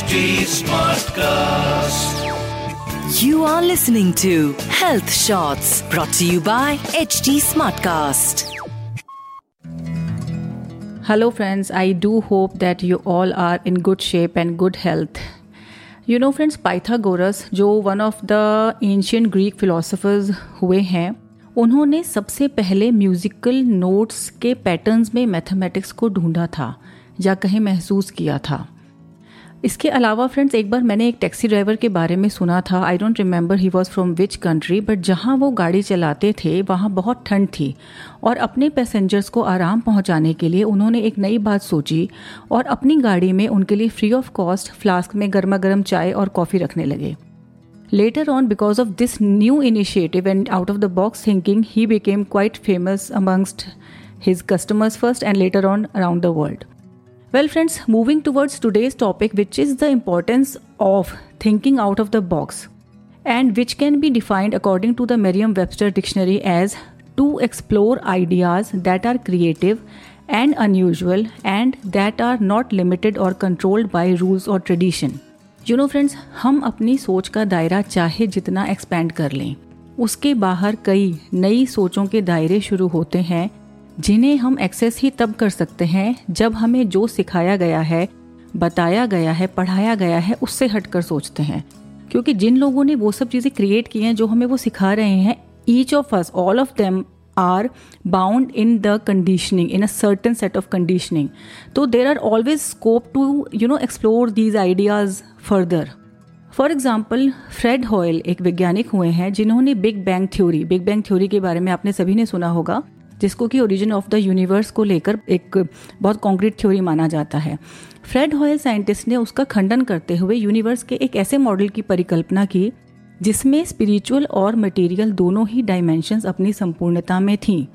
HD Smartcast. You are listening to Health Shots brought to you by HD Smartcast. Hello friends, I do hope that you all are in good shape and good health. You know friends, Pythagoras जो one of the ancient Greek philosophers हुए हैं, उन्होंने सबसे पहले musical notes के patterns में mathematics को ढूंढा था या कहीं महसूस किया था. इसके अलावा फ्रेंड्स एक बार मैंने एक टैक्सी ड्राइवर के बारे में सुना था. I don't remember he was from which country, but जहाँ वो गाड़ी चलाते थे वहाँ बहुत ठंड थी और अपने पैसेंजर्स को आराम पहुँचाने के लिए उन्होंने एक नई बात सोची और अपनी गाड़ी में उनके लिए फ्री ऑफ कॉस्ट फ्लास्क में गर्मा गर्म चाय और कॉफ़ी रखने लगे. Later on, because of this new initiative and out-of-the-box thinking, he became quite famous amongst his customers first and later on around the world. Well friends, moving towards today's topic, which is the importance of thinking out of the box and which can be defined according to the Merriam-Webster dictionary as to explore ideas that are creative and unusual and that are not limited or controlled by rules or tradition. You know friends, हम अपनी सोच का दायरा चाहे जितना expand कर लें, उसके बाहर कई नई सोचों के दायरे शुरू होते हैं जिन्हें हम एक्सेस ही तब कर सकते हैं जब हमें जो सिखाया गया है, बताया गया है, पढ़ाया गया है उससे हटकर सोचते हैं. क्योंकि जिन लोगों ने वो सब चीज़ें क्रिएट की हैं, जो हमें वो सिखा रहे हैं, each of us, all of them are bound in the conditioning, in a certain set of conditioning. So there are always scope to, explore these ideas further. For example, Fred Hoyle एक वैज्ञानिक हुए हैं जिन्होंने Big Bang theory के बारे में आपने सभी ने सुना होगा, जिसको कि ओरिजिन ऑफ द यूनिवर्स को लेकर एक बहुत कॉन्क्रीट थ्योरी माना जाता है. फ्रेड हॉयल साइंटिस्ट ने उसका खंडन करते हुए यूनिवर्स के एक ऐसे मॉडल की परिकल्पना की जिसमें स्पिरिचुअल और मटेरियल दोनों ही डायमेंशंस अपनी संपूर्णता में थीं.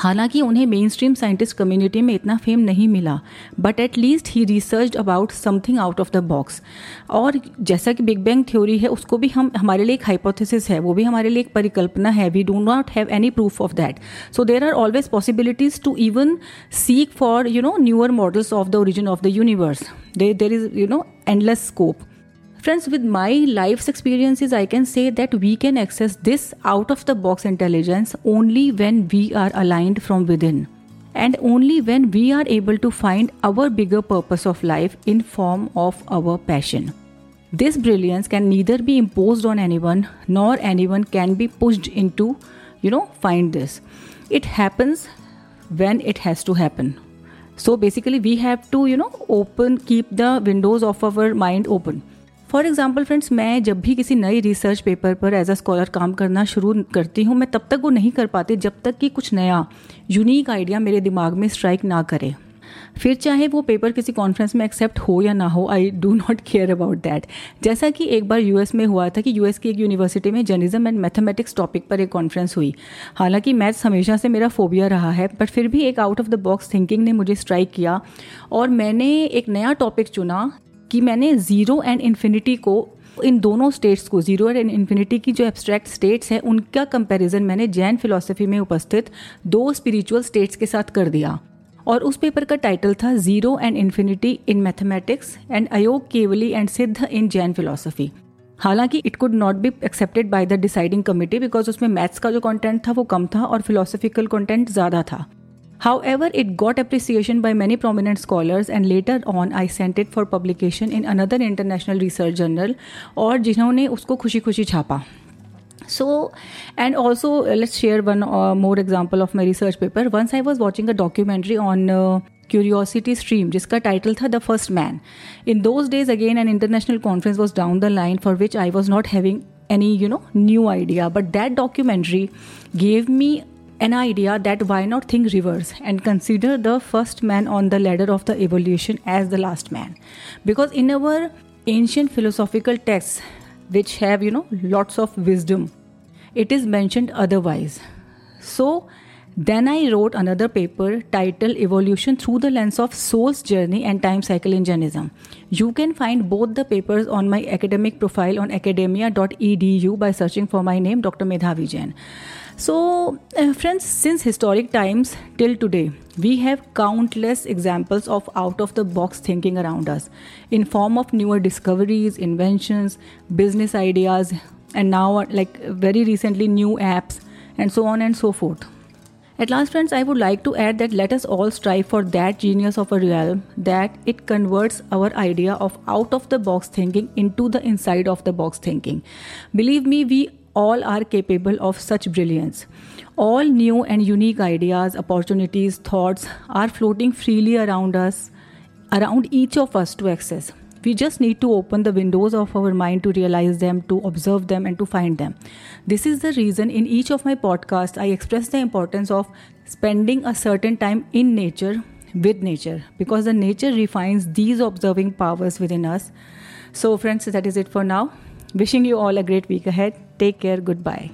हालांकि उन्हें मेन स्ट्रीम साइंटिस्ट कम्युनिटी में इतना फेम नहीं मिला, but at least he research about something out of the box. और जैसा कि बिग बैंग थ्योरी है, उसको भी हम हमारे लिए एक हाइपोथेसिस है, वो भी हमारे लिए एक परिकल्पना है. We do not have any proof of that, so there are always possibilities to even seek for newer models of the origin of the universe. There is endless scope. Friends, with my life's experiences, I can say that we can access this out-of-the-box intelligence only when we are aligned from within and only when we are able to find our bigger purpose of life in form of our passion. This brilliance can neither be imposed on anyone nor anyone can be pushed into, find this. It happens when it has to happen. So basically, we have to, keep the windows of our mind open. For example friends, मैं जब भी किसी नई research paper पर as a scholar काम करना शुरू करती हूँ, मैं तब तक वो नहीं कर पाती जब तक कि कुछ नया यूनिक आइडिया मेरे दिमाग में स्ट्राइक ना करे. फिर चाहे वो पेपर किसी कॉन्फ्रेंस में एक्सेप्ट हो या ना हो, I do not care about that. जैसा कि एक बार यूएस में हुआ था कि यूएस की एक यूनिवर्सिटी में जैनिज्म एंड मैथमेटिक्स टॉपिक पर एक कॉन्फ्रेंस हुई. हालांकि मैथ्स हमेशा से मेरा फोबिया रहा है, बट फिर भी एक out of the box thinking ने मुझे स्ट्राइक किया और मैंने एक नया टॉपिक चुना कि मैंने ज़ीरो एंड इन्फिनिटी को, इन दोनों स्टेट्स को, ज़ीरो एंड इन्फिनिटी की जो एब्स्ट्रैक्ट स्टेट्स हैं उनका कंपैरिजन मैंने जैन फिलॉसफी में उपस्थित दो स्पिरिचुअल स्टेट्स के साथ कर दिया. और उस पेपर का टाइटल था zero and infinity in mathematics and अयोग Kevali and सिद्ध इन जैन फिलॉसफी. हालांकि it could not be accepted by the deciding committee because उसमें मैथ्स का जो कंटेंट था वो कम था और फिलॉसफिकल कंटेंट ज़्यादा था. However, it got appreciation by many prominent scholars and later on I sent it for publication in another international research journal और जिन्होंने उसको खुशी खुशी छापा. So, and also let's share one more example of my research paper. Once I was watching a documentary on Curiosity Stream, जिसका title था The First Man. In those days again an international conference was down the line for which I was not having any, new idea. But that documentary gave me an idea that why not think reverse and consider the first man on the ladder of the evolution as the last man. Because in our ancient philosophical texts, which have, lots of wisdom, it is mentioned otherwise. So, then I wrote another paper titled Evolution Through the Lens of Soul's Journey and Time Cycle in Jainism. You can find both the papers on my academic profile on academia.edu by searching for my name, Dr. Medhavi Jain. So, friends, since historic times till today, we have countless examples of out-of-the-box thinking around us in form of newer discoveries, inventions, business ideas, and now, like very recently, new apps, and so on and so forth. At last, friends, I would like to add that let us all strive for that genius of a realm that it converts our idea of out-of-the-box thinking into the inside-of-the-box thinking. Believe me, we all are capable of such brilliance. All new and unique ideas, opportunities, thoughts are floating freely around us, around each of us to access. We just need to open the windows of our mind to realize them, to observe them, and to find them. This is the reason in each of my podcasts, I express the importance of spending a certain time in nature, with nature, because the nature refines these observing powers within us. So friends, that is it for now. Wishing you all a great week ahead. Take care. Goodbye.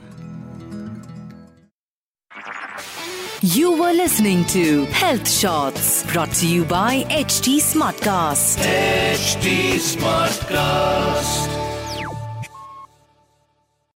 You were listening to Health Shots, brought to you by HT Smartcast. HT Smartcast.